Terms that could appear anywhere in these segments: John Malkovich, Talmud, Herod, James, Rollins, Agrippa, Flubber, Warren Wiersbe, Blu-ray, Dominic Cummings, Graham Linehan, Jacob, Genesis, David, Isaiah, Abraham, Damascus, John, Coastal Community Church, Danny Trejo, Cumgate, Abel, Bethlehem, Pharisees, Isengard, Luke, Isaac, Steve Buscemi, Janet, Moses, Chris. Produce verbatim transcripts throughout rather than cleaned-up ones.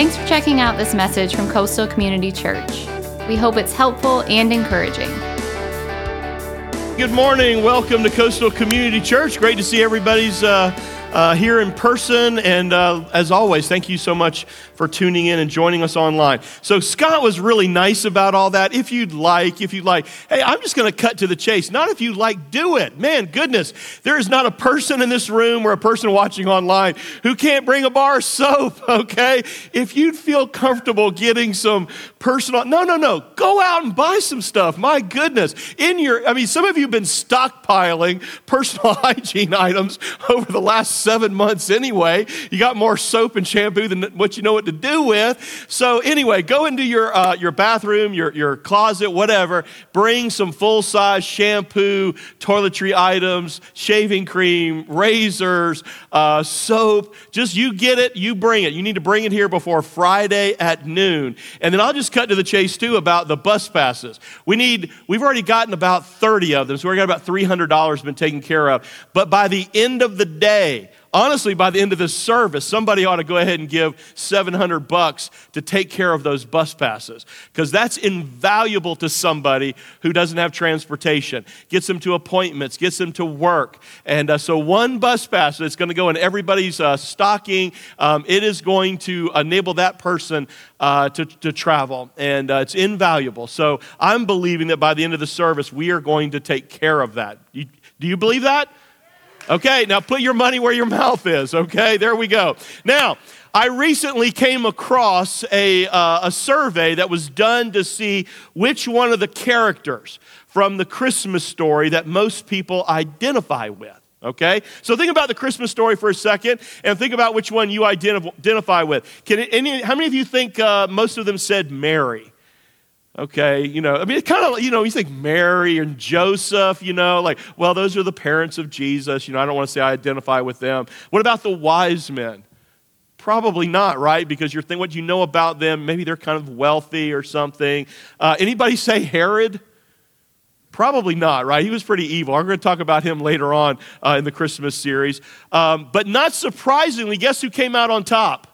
Thanks for checking out this message from Coastal Community Church. We hope it's helpful and encouraging. Good morning. Welcome to Coastal Community Church. Great to see everybody's uh, uh, here in person. And uh, as always, thank you so much for tuning in and joining us online. So Scott was really nice about all that. If you'd like, if you'd like, hey, I'm just going to cut to the chase. Not if you'd like, do it. Man, goodness, there is not a person in this room or a person watching online who can't bring a bar of soap, okay? If you'd feel comfortable getting some personal, no, no, no, go out and buy some stuff. My goodness. In your, I mean, some of you been stockpiling personal hygiene items over the last seven months anyway. You got more soap and shampoo than what you know what to do with. So anyway, go into your uh, your bathroom, your, your closet, whatever. Bring some full-size shampoo, toiletry items, shaving cream, razors, uh, soap. Just you get it, you bring it. You need to bring it here before Friday at noon. And then I'll just cut to the chase too about the bus passes. We need, we've already gotten about thirty of them. So we got about three hundred dollars been taken care of. But by the end of the day, honestly, by the end of this service, somebody ought to go ahead and give seven hundred bucks to take care of those bus passes, because that's invaluable to somebody who doesn't have transportation. Gets them to appointments, gets them to work. And uh, so one bus pass that's going to go in everybody's uh, stocking, um, it is going to enable that person uh, to, to travel. And uh, it's invaluable. So I'm believing that by the end of the service, we are going to take care of that. You, do you believe that? Okay, now put your money where your mouth is, okay? There we go. Now, I recently came across a, uh, a survey that was done to see which one of the characters from the Christmas story that most people identify with, okay? So think about the Christmas story for a second and think about which one you identif- identify with. Can any, how many of you think uh, most of them said Mary? Okay, you know, I mean, it kind of, you know, you think Mary and Joseph, you know, like, well, those are the parents of Jesus. You know, I don't want to say I identify with them. What about the wise men? Probably not, right? Because you're thinking what you know about them, maybe they're kind of wealthy or something. Uh, anybody say Herod? Probably not, right? He was pretty evil. I'm going to talk about him later on uh, in the Christmas series. Um, but not surprisingly, guess who came out on top?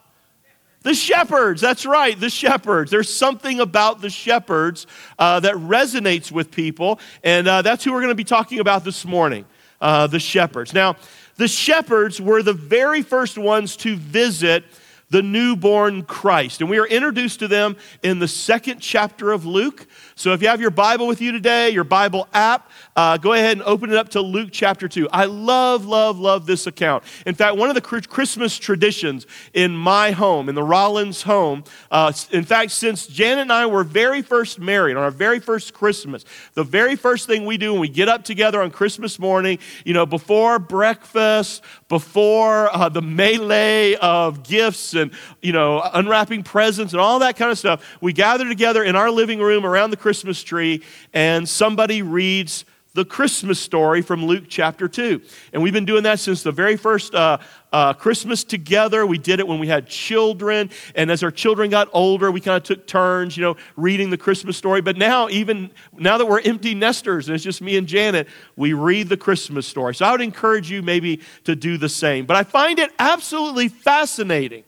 The shepherds, that's right, the shepherds. There's something about the shepherds uh, that resonates with people, and uh, that's who we're going to be talking about this morning, uh, the shepherds. Now, the shepherds were the very first ones to visit the newborn Christ, and we are introduced to them in the second chapter of Luke. So if you have your Bible with you today, your Bible app, uh, go ahead and open it up to Luke chapter two. I love, love, love this account. In fact, one of the Christmas traditions in my home, in the Rollins home, uh, in fact, since Janet and I were very first married, on our very first Christmas, the very first thing we do when we get up together on Christmas morning, you know, before breakfast, before uh, the melee of gifts and, you know, unwrapping presents and all that kind of stuff, we gather together in our living room around the Christmas tree, and somebody reads the Christmas story from Luke chapter two. And we've been doing that since the very first uh, uh, Christmas together. We did it when we had children, and as our children got older, we kind of took turns, you know, reading the Christmas story. But now, even now that we're empty nesters and it's just me and Janet, we read the Christmas story. So I would encourage you maybe to do the same. But I find it absolutely fascinating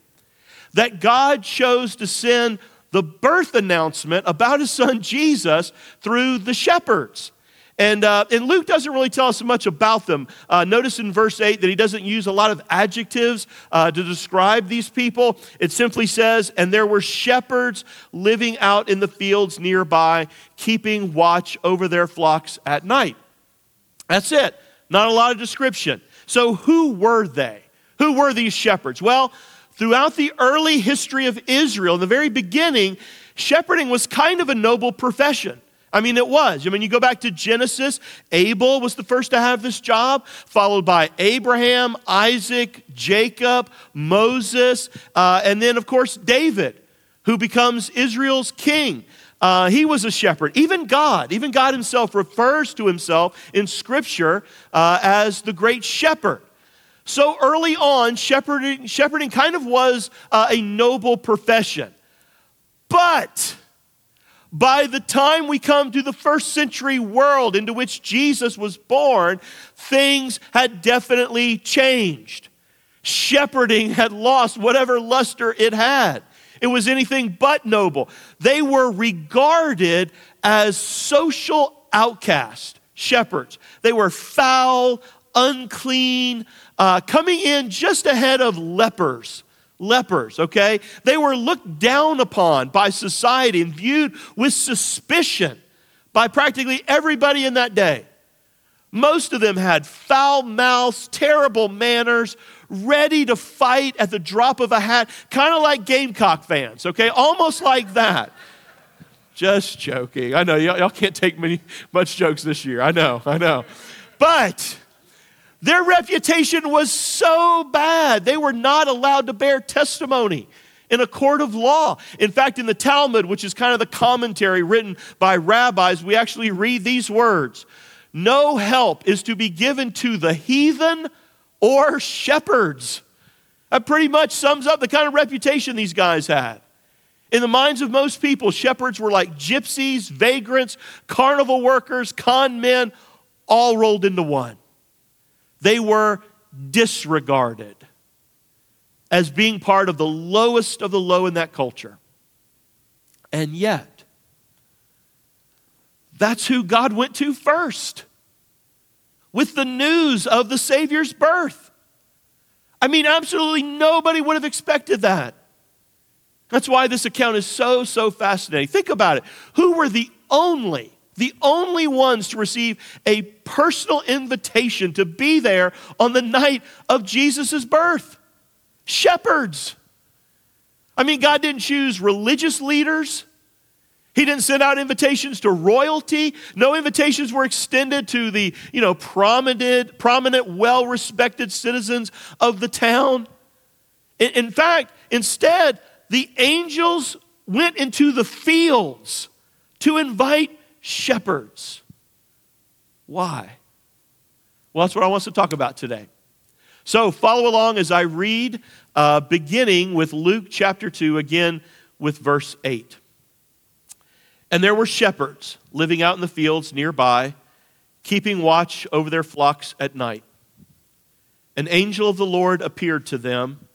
that God chose to send the birth announcement about his son Jesus through the shepherds. And, uh, and Luke doesn't really tell us much about them. Uh, notice in verse eight that he doesn't use a lot of adjectives uh, to describe these people. It simply says, and there were shepherds living out in the fields nearby, keeping watch over their flocks at night. That's it. Not a lot of description. So who were they? Who were these shepherds? Well, throughout the early history of Israel, in the very beginning, shepherding was kind of a noble profession. I mean, it was. I mean, you go back to Genesis, Abel was the first to have this job, followed by Abraham, Isaac, Jacob, Moses, uh, and then, of course, David, who becomes Israel's king. Uh, he was a shepherd. Even God, even God himself refers to himself in Scripture uh, as the great shepherd. So early on, shepherding, shepherding kind of was uh, a noble profession. But by the time we come to the first century world into which Jesus was born, things had definitely changed. Shepherding had lost whatever luster it had. It was anything but noble. They were regarded as social outcasts, shepherds. They were foul, unclean, uh, coming in just ahead of lepers. Lepers, okay? They were looked down upon by society and viewed with suspicion by practically everybody in that day. Most of them had foul mouths, terrible manners, ready to fight at the drop of a hat, kind of like Gamecock fans, okay? Almost like that. Just joking. I know, y'all, y'all can't take many much jokes this year. I know, I know. But their reputation was so bad, they were not allowed to bear testimony in a court of law. In fact, in the Talmud, which is kind of the commentary written by rabbis, we actually read these words: no help is to be given to the heathen or shepherds. That pretty much sums up the kind of reputation these guys had. In the minds of most people, shepherds were like gypsies, vagrants, carnival workers, con men, all rolled into one. They were disregarded as being part of the lowest of the low in that culture. And yet, that's who God went to first with the news of the Savior's birth. I mean, absolutely nobody would have expected that. That's why this account is so, so fascinating. Think about it. Who were the only, the only ones to receive a personal invitation to be there on the night of Jesus' birth? Shepherds. I mean, God didn't choose religious leaders. He didn't send out invitations to royalty. No invitations were extended to the, you know, prominent, prominent, well-respected citizens of the town. In, in fact, instead, the angels went into the fields to invite shepherds. Why? Well, that's what I want us to talk about today. So follow along as I read, uh, beginning with Luke chapter two, again with verse eight. And there were shepherds living out in the fields nearby, keeping watch over their flocks at night. An angel of the Lord appeared to them,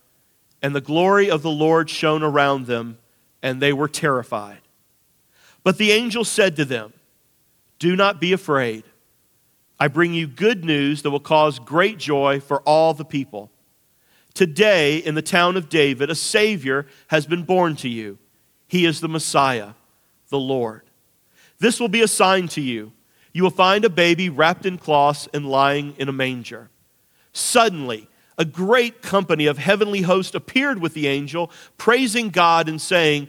and the glory of the Lord shone around them, and they were terrified. But the angel said to them, "Do not be afraid. I bring you good news that will cause great joy for all the people. Today, in the town of David, a Savior has been born to you. He is the Messiah, the Lord. This will be a sign to you. You will find a baby wrapped in cloths and lying in a manger." Suddenly, a great company of heavenly hosts appeared with the angel, praising God and saying,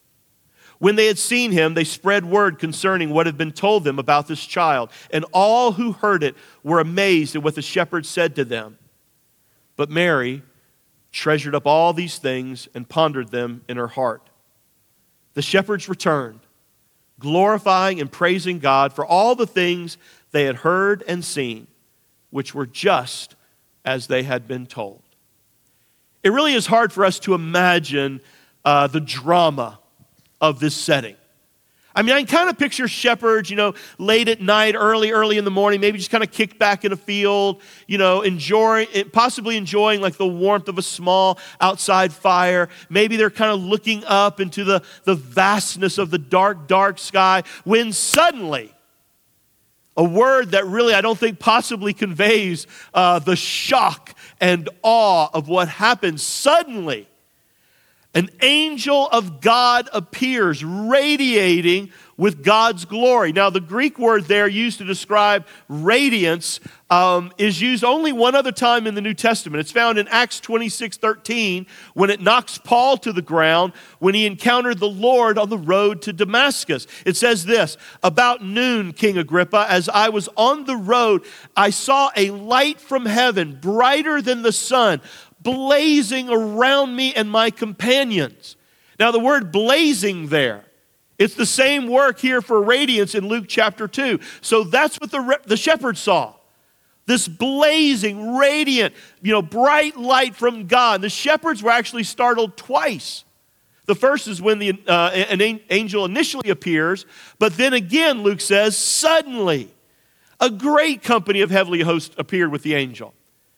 When they had seen him, they spread word concerning what had been told them about this child, and all who heard it were amazed at what the shepherds said to them. But Mary treasured up all these things and pondered them in her heart. The shepherds returned, glorifying and praising God for all the things they had heard and seen, which were just as they had been told. It really is hard for us to imagine uh, the drama of this setting. I mean, I can kind of picture shepherds, you know, late at night, early, early in the morning, maybe just kind of kicked back in a field, you know, enjoying, possibly enjoying like the warmth of a small outside fire. Maybe they're kind of looking up into the, the vastness of the dark, dark sky, when suddenly, a word that really I don't think possibly conveys uh, the shock and awe of what happened. Suddenly, an angel of God appears, radiating with God's glory. Now, the Greek word there used to describe radiance um, is used only one other time in the New Testament. It's found in Acts twenty-six thirteen, when it knocks Paul to the ground when he encountered the Lord on the road to Damascus. It says this: "About noon, King Agrippa, as I was on the road, I saw a light from heaven, brighter than the sun, blazing around me and my companions." Now, the word blazing there It's the same work here for radiance in Luke chapter two. So that's what the, the shepherds saw. This blazing, radiant, you know, bright light from God. The shepherds were actually startled twice. The first is when the, uh, an angel initially appears, but then again, Luke says, suddenly a great company of heavenly hosts appeared with the angel.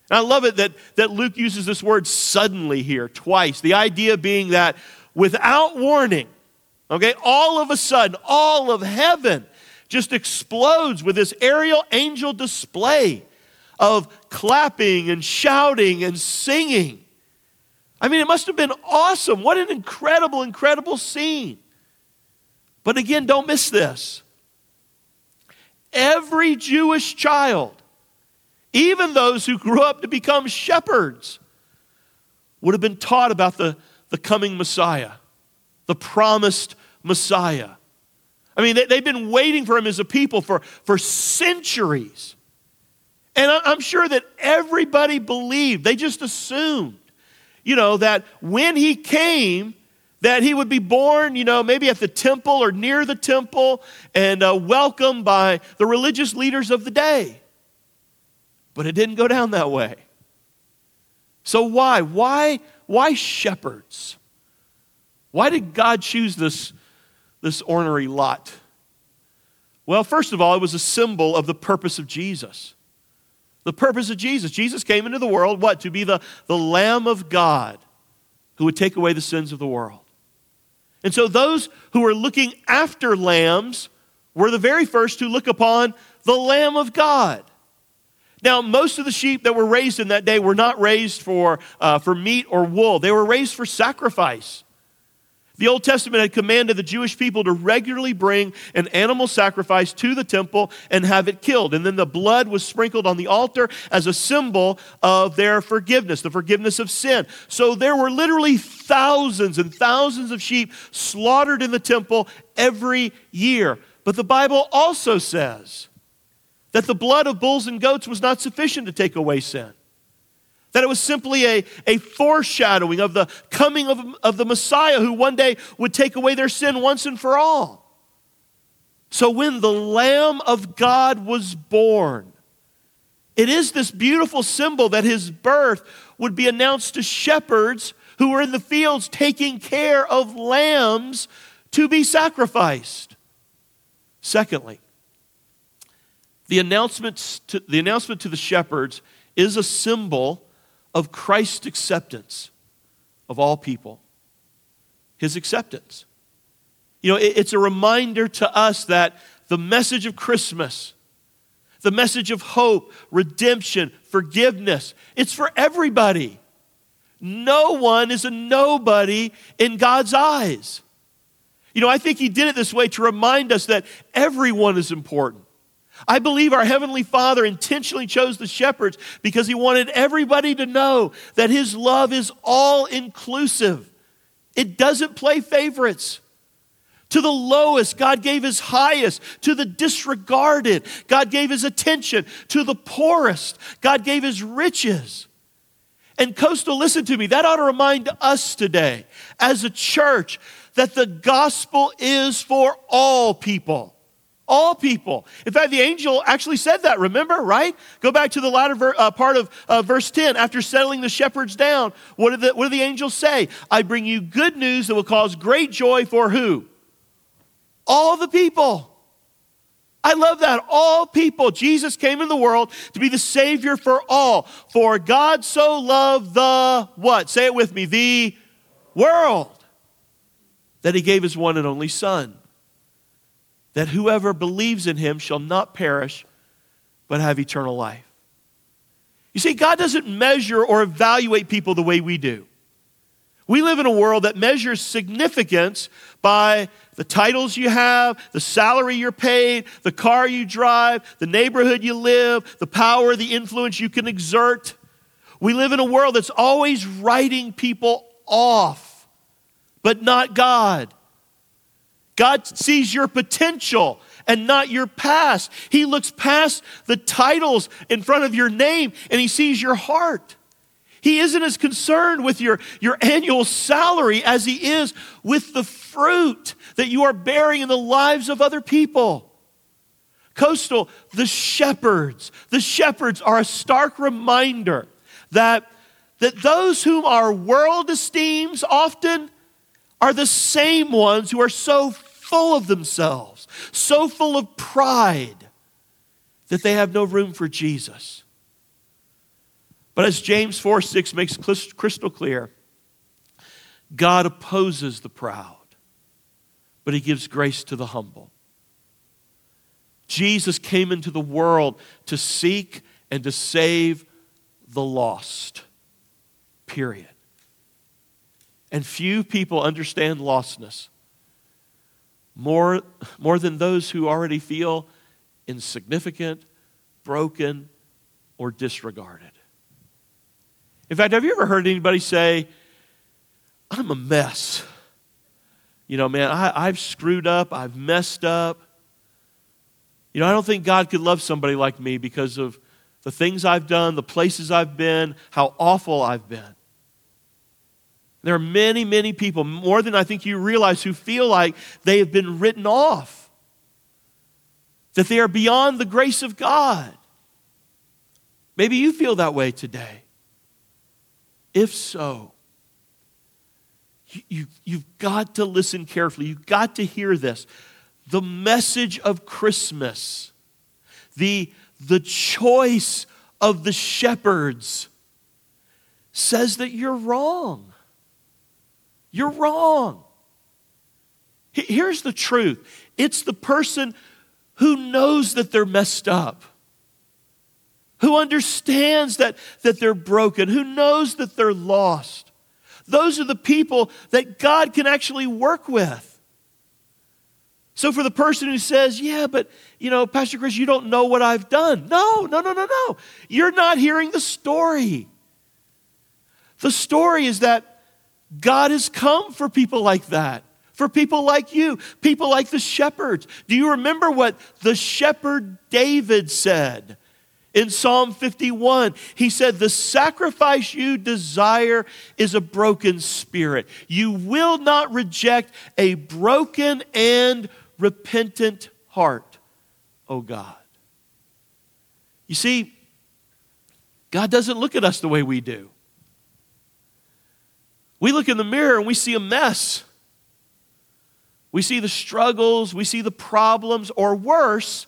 And I love it that, that Luke uses this word suddenly here twice. The idea being that without warning, okay, all of a sudden, all of heaven just explodes with this aerial angel display of clapping and shouting and singing. I mean, it must have been awesome. What an incredible, incredible scene. But again, don't miss this. Every Jewish child, even those who grew up to become shepherds, would have been taught about the, the coming Messiah, the promised Messiah. I mean, they, they've been waiting for him as a people for, for centuries. And I, I'm sure that everybody believed. They just assumed, you know, that when he came, that he would be born, you know, maybe at the temple or near the temple and uh, welcomed by the religious leaders of the day. But it didn't go down that way. So why? Why, why shepherds? Why did God choose this, this ornery lot? Well, first of all, it was a symbol of the purpose of Jesus. The purpose of Jesus. Jesus came into the world, what? To be the, the Lamb of God who would take away the sins of the world. And so those who were looking after lambs were the very first to look upon the Lamb of God. Now, most of the sheep that were raised in that day were not raised for, uh, for meat or wool. They were raised for sacrifice. The Old Testament had commanded the Jewish people to regularly bring an animal sacrifice to the temple and have it killed. And then the blood was sprinkled on the altar as a symbol of their forgiveness, the forgiveness of sin. So there were literally thousands and thousands of sheep slaughtered in the temple every year. But the Bible also says that the blood of bulls and goats was not sufficient to take away sin. That it was simply a, a foreshadowing of the coming of, of the Messiah who one day would take away their sin once and for all. So when the Lamb of God was born, it is this beautiful symbol that his birth would be announced to shepherds who were in the fields taking care of lambs to be sacrificed. Secondly, the announcement to the, announcement to the shepherds is a symbol of Christ's acceptance of all people, his acceptance. You know, it's a reminder to us that the message of Christmas, the message of hope, redemption, forgiveness, it's for everybody. No one is a nobody in God's eyes. You know, I think he did it this way to remind us that everyone is important. I believe our Heavenly Father intentionally chose the shepherds because he wanted everybody to know that his love is all-inclusive. It doesn't play favorites. To the lowest, God gave his highest. To the disregarded, God gave his attention. To the poorest, God gave his riches. And Coastal, listen to me, that ought to remind us today as a church that the gospel is for all people. All people. In fact, the angel actually said that, remember, right? Go back to the latter ver- uh, part of uh, verse ten. After settling the shepherds down, what did, the, what did the angel say? I bring you good news that will cause great joy for who? All the people. I love that. All people. Jesus came into the world to be the Savior for all. For God so loved the what? Say it with me. The world. That he gave his one and only Son. That whoever believes in him shall not perish, but have eternal life. You see, God doesn't measure or evaluate people the way we do. We live in a world that measures significance by the titles you have, the salary you're paid, the car you drive, the neighborhood you live, the power, the influence you can exert. We live in a world that's always writing people off, but not God. God sees your potential and not your past. He looks past the titles in front of your name and he sees your heart. He isn't as concerned with your, your annual salary as he is with the fruit that you are bearing in the lives of other people. Coastal, the shepherds, the shepherds are a stark reminder that, that those whom our world esteems often are the same ones who are so full of themselves, so full of pride that they have no room for Jesus. But as James four six makes crystal clear, God opposes the proud, but he gives grace to the humble. Jesus came into the world to seek and to save the lost, period. And few people understand lostness more, more than those who already feel insignificant, broken, or disregarded. In fact, have you ever heard anybody say, I'm a mess? You know, man, I, I've screwed up, I've messed up. You know, I don't think God could love somebody like me because of the things I've done, the places I've been, how awful I've been. There are many, many people, more than I think you realize, who feel like they have been written off, that they are beyond the grace of God. Maybe you feel that way today. If so, you, you, you've got to listen carefully. You've got to hear this. The message of Christmas, the, the choice of the shepherds says that you're wrong. You're wrong. Here's the truth. It's the person who knows that they're messed up, who understands that, that they're broken, who knows that they're lost. Those are the people that God can actually work with. So for the person who says, yeah, but, you know, Pastor Chris, you don't know what I've done. No, no, no, no, no. You're not hearing the story. The story is that God has come for people like that, for people like you, people like the shepherds. Do you remember what the shepherd David said in Psalm fifty-one? He said, the sacrifice you desire is a broken spirit. You will not reject a broken and repentant heart, O God. You see, God doesn't look at us the way we do. We look in the mirror and we see a mess. We see the struggles, we see the problems, or worse,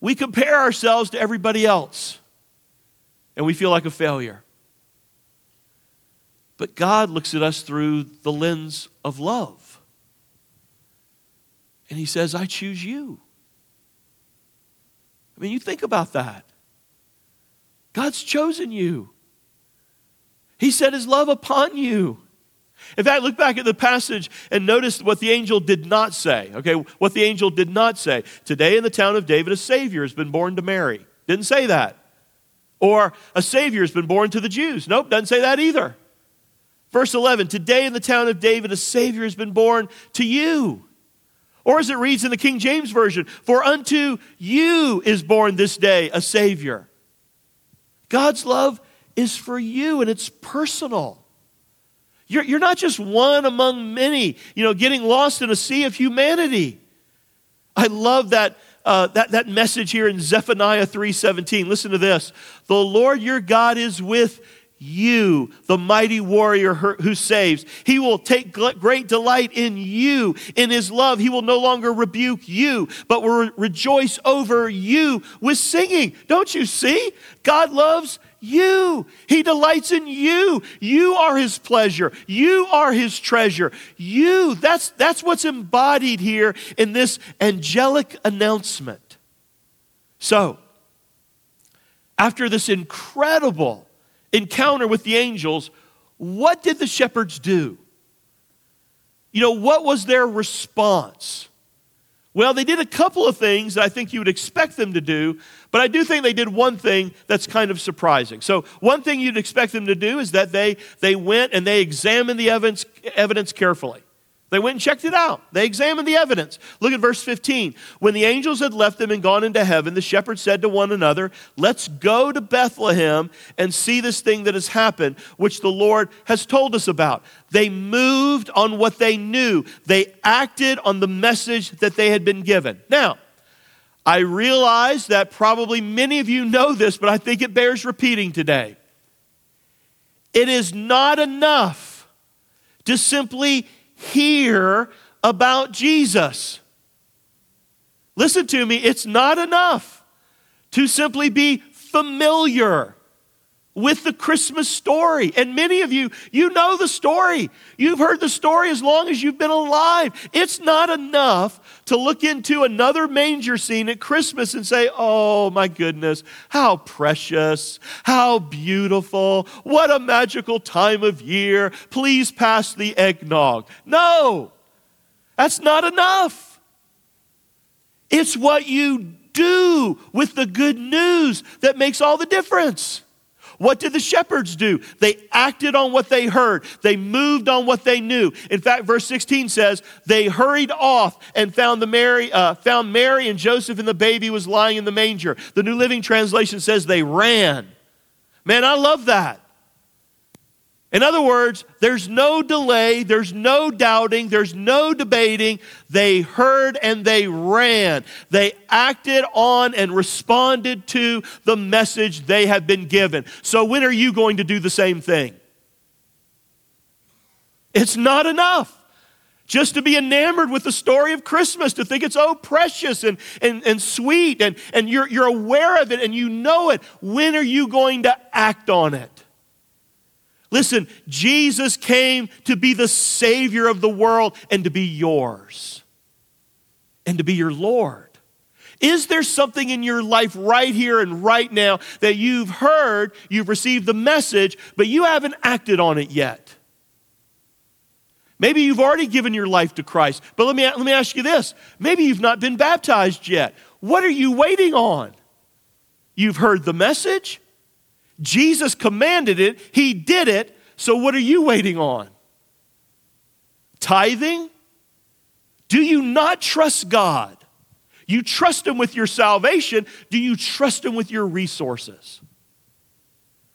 we compare ourselves to everybody else and we feel like a failure. But God looks at us through the lens of love. And he says, I choose you. I mean, you think about that. God's chosen you. He set his love upon you. In fact, look back at the passage and notice what the angel did not say. Okay, what the angel did not say. Today in the town of David, a Savior has been born to Mary. Didn't say that. Or a Savior has been born to the Jews. Nope, doesn't say that either. Verse eleven, today in the town of David, a Savior has been born to you. Or as it reads in the King James Version, for unto you is born this day a Savior. God's love is for you and it's personal. You're, you're not just one among many, you know, getting lost in a sea of humanity. I love that, uh, that, that message here in Zephaniah three seventeen. Listen to this. The Lord your God is with you, the mighty warrior who saves. He will take great delight in you. In his love, he will no longer rebuke you, but will rejoice over you with singing. Don't you see? God loves you. You. He delights in you. You are his pleasure. You are his treasure. You. That's, that's what's embodied here in this angelic announcement. So, after this incredible encounter with the angels, what did the shepherds do? You know, what was their response? Well, they did a couple of things that I think you would expect them to do, but I do think they did one thing that's kind of surprising. So one thing you'd expect them to do is that they, they went and they examined the evidence, evidence carefully. They went and checked it out. They examined the evidence. Look at verse fifteen. When the angels had left them and gone into heaven, the shepherds said to one another, "Let's go to Bethlehem and see this thing that has happened, which the Lord has told us about." They moved on what they knew. They acted on the message that they had been given. Now, I realize that probably many of you know this, but I think it bears repeating today. It is not enough to simply hear about Jesus. Listen to me, it's not enough to simply be familiar with the Christmas story. And many of you, you know the story. You've heard the story as long as you've been alive. It's not enough to look into another manger scene at Christmas and say, "Oh my goodness, how precious, how beautiful, what a magical time of year. Please pass the eggnog." No, that's not enough. It's what you do with the good news that makes all the difference. What did the shepherds do? They acted on what they heard. They moved on what they knew. In fact, verse sixteen says, they hurried off and found the Mary, uh, found Mary and Joseph, and the baby was lying in the manger. The New Living Translation says they ran. Man, I love that. In other words, there's no delay, there's no doubting, there's no debating. They heard and they ran. They acted on and responded to the message they have been given. So when are you going to do the same thing? It's not enough just to be enamored with the story of Christmas, to think it's oh precious and, and, and sweet and, and you're, you're aware of it and you know it. When are you going to act on it? Listen, Jesus came to be the Savior of the world and to be yours and to be your Lord. Is there something in your life right here and right now that you've heard, you've received the message, but you haven't acted on it yet? Maybe you've already given your life to Christ, but let me, let me ask you this. Maybe you've not been baptized yet. What are you waiting on? You've heard the message. Jesus commanded it. He did it. So what are you waiting on? Tithing? Do you not trust God? You trust Him with your salvation. Do you trust Him with your resources?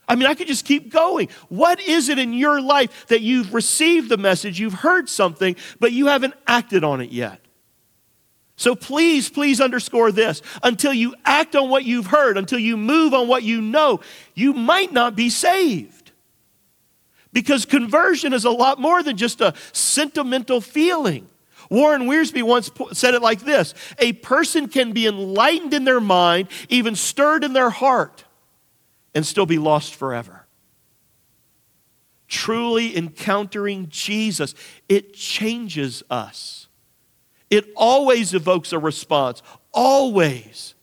I mean, I could just keep going. What is it in your life that you've received the message, you've heard something, but you haven't acted on it yet? So please, please underscore this. Until you act on what you've heard, until you move on what you know, you might not be saved. Because conversion is a lot more than just a sentimental feeling. Warren Wiersbe once said it like this: a person can be enlightened in their mind, even stirred in their heart, and still be lost forever. Truly encountering Jesus, it changes us. It always evokes a response, always.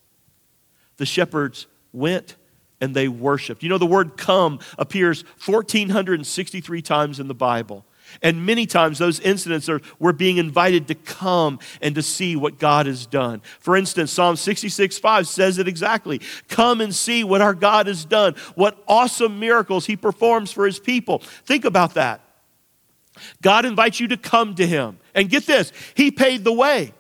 The shepherds went and they worshiped. You know, the word "come" appears one thousand four hundred sixty-three times in the Bible. And many times those incidents are, we're being invited to come and to see what God has done. For instance, Psalm sixty-six five says it exactly. Come and see what our God has done, what awesome miracles He performs for His people. Think about that. God invites you to come to Him. And get this, He paid the way.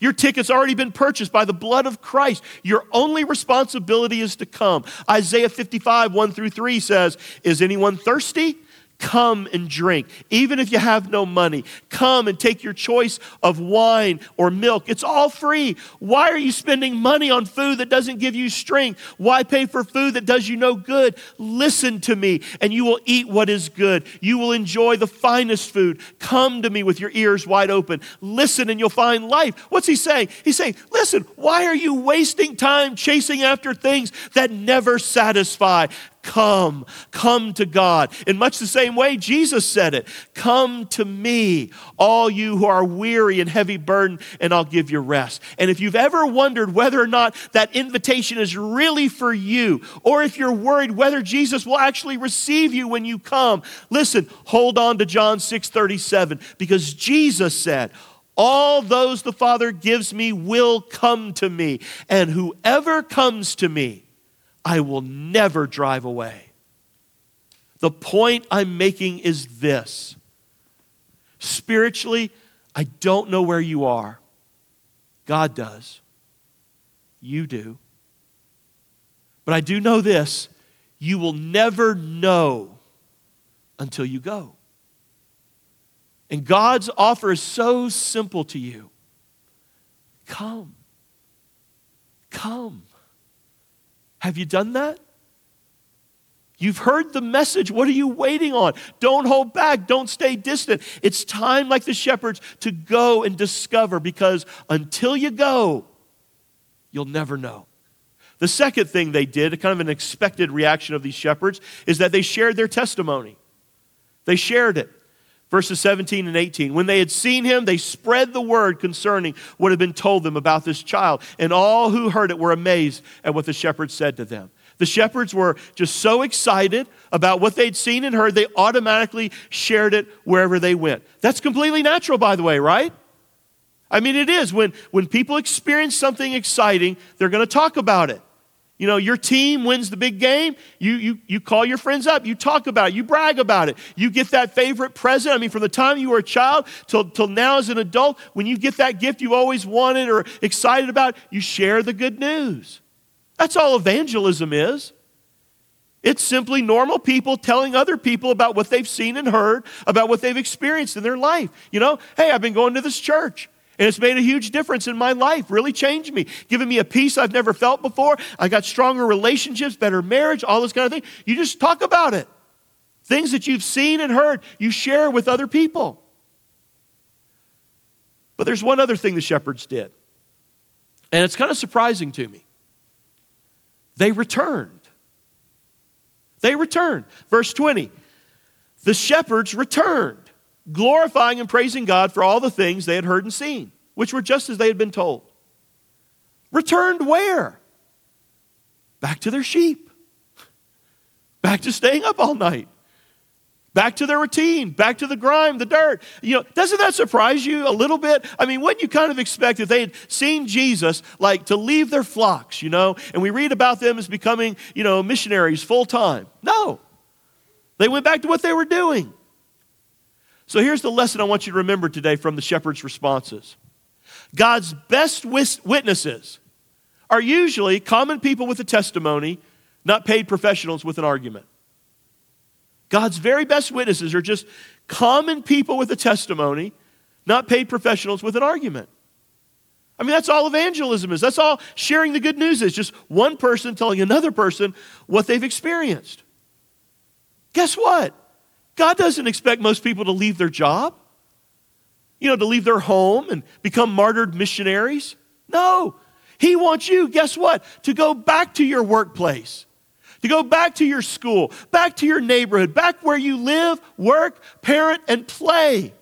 Your ticket's already been purchased by the blood of Christ. Your only responsibility is to come. Isaiah fifty-five, one through three says, "Is anyone thirsty? Come and drink. Even if you have no money, come and take your choice of wine or milk. It's all free. Why are you spending money on food that doesn't give you strength? Why pay for food that does you no good? Listen to me, and you will eat what is good. You will enjoy the finest food. Come to me with your ears wide open. Listen, and you'll find life." What's He saying? He's saying, listen, why are you wasting time chasing after things that never satisfy? Come, come to God. In much the same way Jesus said it, "Come to me, all you who are weary and heavy burdened, and I'll give you rest." And if you've ever wondered whether or not that invitation is really for you, or if you're worried whether Jesus will actually receive you when you come, listen, hold on to John six thirty-seven, because Jesus said, "All those the Father gives me will come to me, and whoever comes to me, I will never drive away." The point I'm making is this. Spiritually, I don't know where you are. God does. You do. But I do know this, you will never know until you go. And God's offer is so simple to you. Come. Come. Have you done that? You've heard the message. What are you waiting on? Don't hold back. Don't stay distant. It's time, like the shepherds, to go and discover, because until you go, you'll never know. The second thing they did, kind of an expected reaction of these shepherds, is that they shared their testimony. They shared it. Verses seventeen and eighteen, when they had seen him, they spread the word concerning what had been told them about this child. And all who heard it were amazed at what the shepherds said to them. The shepherds were just so excited about what they'd seen and heard, they automatically shared it wherever they went. That's completely natural, by the way, right? I mean, it is. When, when people experience something exciting, they're going to talk about it. You know, your team wins the big game, you, you, you call your friends up, you talk about it, you brag about it, you get that favorite present. I mean, from the time you were a child till, till now as an adult, when you get that gift you always wanted or excited about, you share the good news. That's all evangelism is. It's simply normal people telling other people about what they've seen and heard, about what they've experienced in their life. You know, hey, I've been going to this church. And it's made a huge difference in my life, really changed me, given me a peace I've never felt before. I got stronger relationships, better marriage, all this kind of thing. You just talk about it. Things that you've seen and heard, you share with other people. But there's one other thing the shepherds did, and it's kind of surprising to me. They returned. They returned. Verse twenty, the shepherds returned, glorifying and praising God for all the things they had heard and seen, which were just as they had been told. Returned where? Back to their sheep. Back to staying up all night. Back to their routine. Back to the grime, the dirt. You know, doesn't that surprise you a little bit? I mean, wouldn't you kind of expect if they had seen Jesus, like, to leave their flocks, you know, and we read about them as becoming, you know, missionaries full time? No. They went back to what they were doing. So here's the lesson I want you to remember today from the shepherd's responses. God's best witnesses are usually common people with a testimony, not paid professionals with an argument. God's very best witnesses are just common people with a testimony, not paid professionals with an argument. I mean, that's all evangelism is. That's all sharing the good news is, just one person telling another person what they've experienced. Guess what? God doesn't expect most people to leave their job, you know, to leave their home and become martyred missionaries. No, he wants you, guess what, to go back to your workplace, to go back to your school, back to your neighborhood, back where you live, work, parent, and play,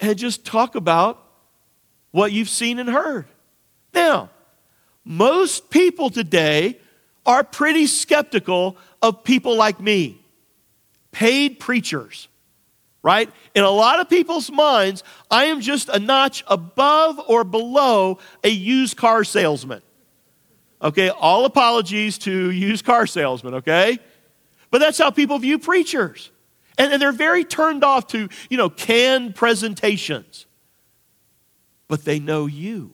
and just talk about what you've seen and heard. Now, most people today are pretty skeptical of people like me. Paid preachers, right? In a lot of people's minds, I am just a notch above or below a used car salesman. Okay, all apologies to used car salesmen, okay? But that's how people view preachers. And, and they're very turned off to, you know, canned presentations. But they know you.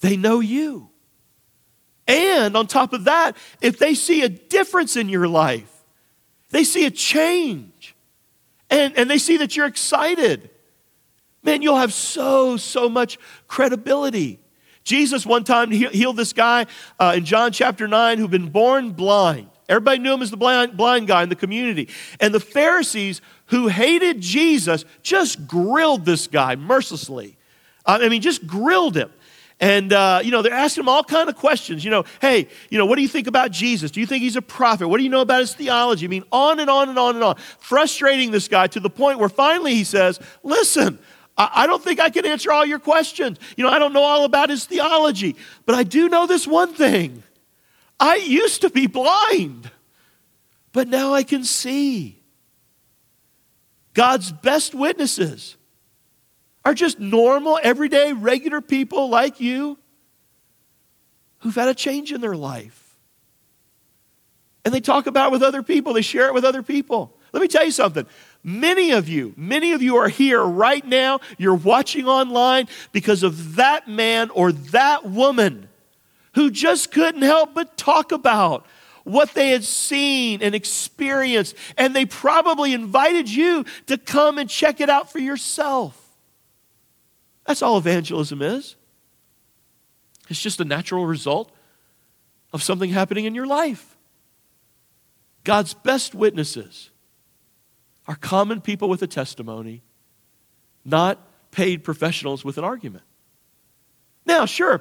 They know you. And on top of that, if they see a difference in your life, they see a change, and, and they see that you're excited, man, you'll have so, so much credibility. Jesus one time healed this guy uh, in John chapter nine who'd been born blind. Everybody knew him as the blind, blind guy in the community. And the Pharisees who hated Jesus just grilled this guy mercilessly. I mean, just grilled him. And, uh, you know, they're asking him all kinds of questions. You know, hey, you know, what do you think about Jesus? Do you think he's a prophet? What do you know about his theology? I mean, on and on and on and on. Frustrating this guy to the point where finally he says, listen, I, I don't think I can answer all your questions. You know, I don't know all about his theology. But I do know this one thing. I used to be blind, but now I can see. God's best witnesses are just normal, everyday, regular people like you who've had a change in their life. And they talk about it with other people. They share it with other people. Let me tell you something. Many of you, many of you are here right now. You're watching online because of that man or that woman who just couldn't help but talk about what they had seen and experienced, and they probably invited you to come and check it out for yourself. That's all evangelism is. It's just a natural result of something happening in your life. God's best witnesses are common people with a testimony, not paid professionals with an argument. Now, sure,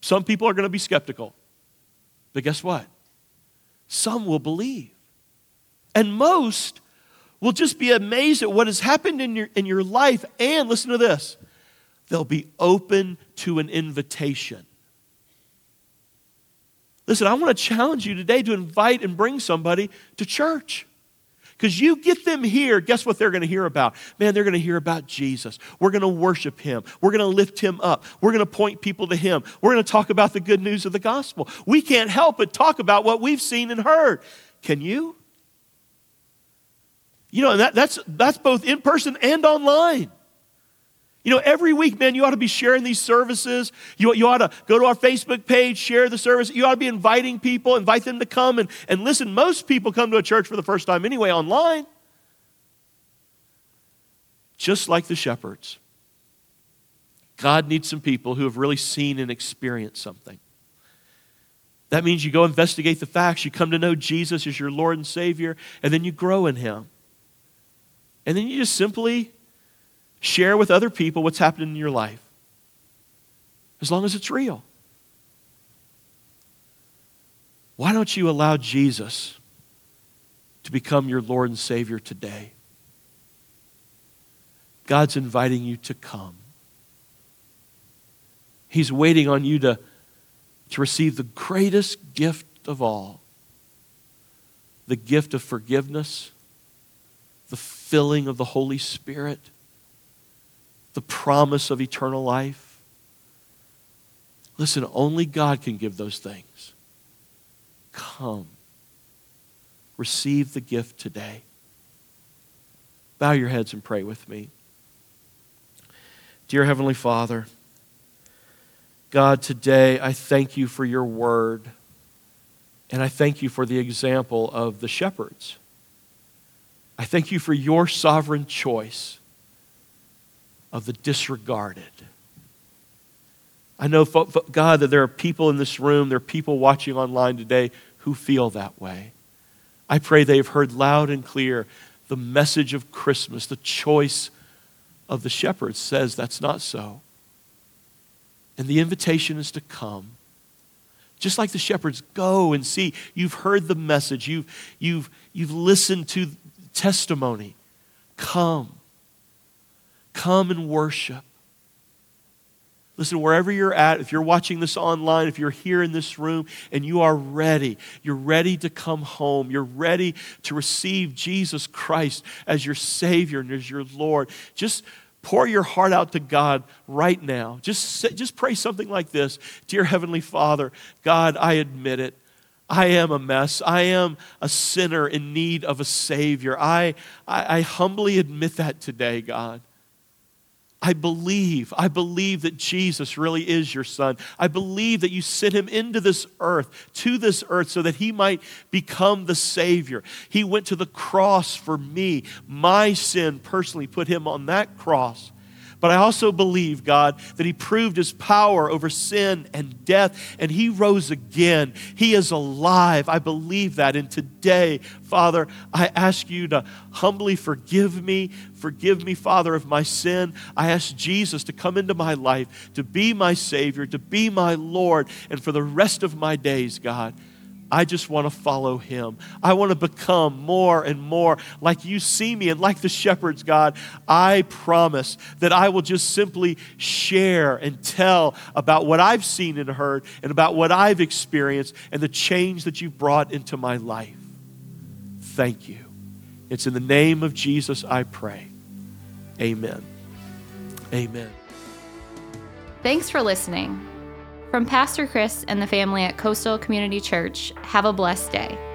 some people are going to be skeptical, but guess what? Some will believe. And most will just be amazed at what has happened in your, in your life. And listen to this, they'll be open to an invitation. Listen, I want to challenge you today to invite and bring somebody to church. Because you get them here, guess what they're going to hear about? Man, they're going to hear about Jesus. We're going to worship him. We're going to lift him up. We're going to point people to him. We're going to talk about the good news of the gospel. We can't help but talk about what we've seen and heard. Can you? You know, that, that's, that's both in person and online. You know, every week, man, you ought to be sharing these services. You, you ought to go to our Facebook page, share the service. You ought to be inviting people, invite them to come and, and listen. Most people come to a church for the first time anyway online. Just like the shepherds, God needs some people who have really seen and experienced something. That means you go investigate the facts. You come to know Jesus as your Lord and Savior, and then you grow in him. And then you just simply share with other people what's happening in your life, as long as it's real. Why don't you allow Jesus to become your Lord and Savior today? God's inviting you to come. He's waiting on you to, to receive the greatest gift of all, the gift of forgiveness, the filling of the Holy Spirit, the promise of eternal life. Listen, only God can give those things. Come. Receive the gift today. Bow your heads and pray with me. Dear Heavenly Father, God, today I thank you for your word, and I thank you for the example of the shepherds. I thank you for your sovereign choice of the disregarded. I know, God, that there are people in this room, there are people watching online today who feel that way. I pray they've heard loud and clear the message of Christmas. The choice of the shepherds says that's not so. And the invitation is to come. Just like the shepherds, go and see. You've heard the message. You've, you've, you've listened to testimony. Come. Come and worship. Listen, wherever you're at, if you're watching this online, if you're here in this room and you are ready, you're ready to come home, you're ready to receive Jesus Christ as your Savior and as your Lord, just pour your heart out to God right now. Just, just pray something like this. Dear Heavenly Father, God, I admit it. I am a mess. I am a sinner in need of a Savior. I, I, I humbly admit that today, God. I believe, I believe that Jesus really is your son. I believe that you sent him into this earth, to this earth, so that he might become the Savior. He went to the cross for me. My sin personally put him on that cross. But I also believe, God, that he proved his power over sin and death, and he rose again. He is alive. I believe that. And today, Father, I ask you to humbly forgive me. Forgive me, Father, of my sin. I ask Jesus to come into my life, to be my Savior, to be my Lord. And for the rest of my days, God, I just want to follow him. I want to become more and more like you see me and like the shepherds, God. I promise that I will just simply share and tell about what I've seen and heard and about what I've experienced and the change that you've brought into my life. Thank you. It's in the name of Jesus I pray. Amen. Amen. Thanks for listening. From Pastor Chris and the family at Coastal Community Church, have a blessed day.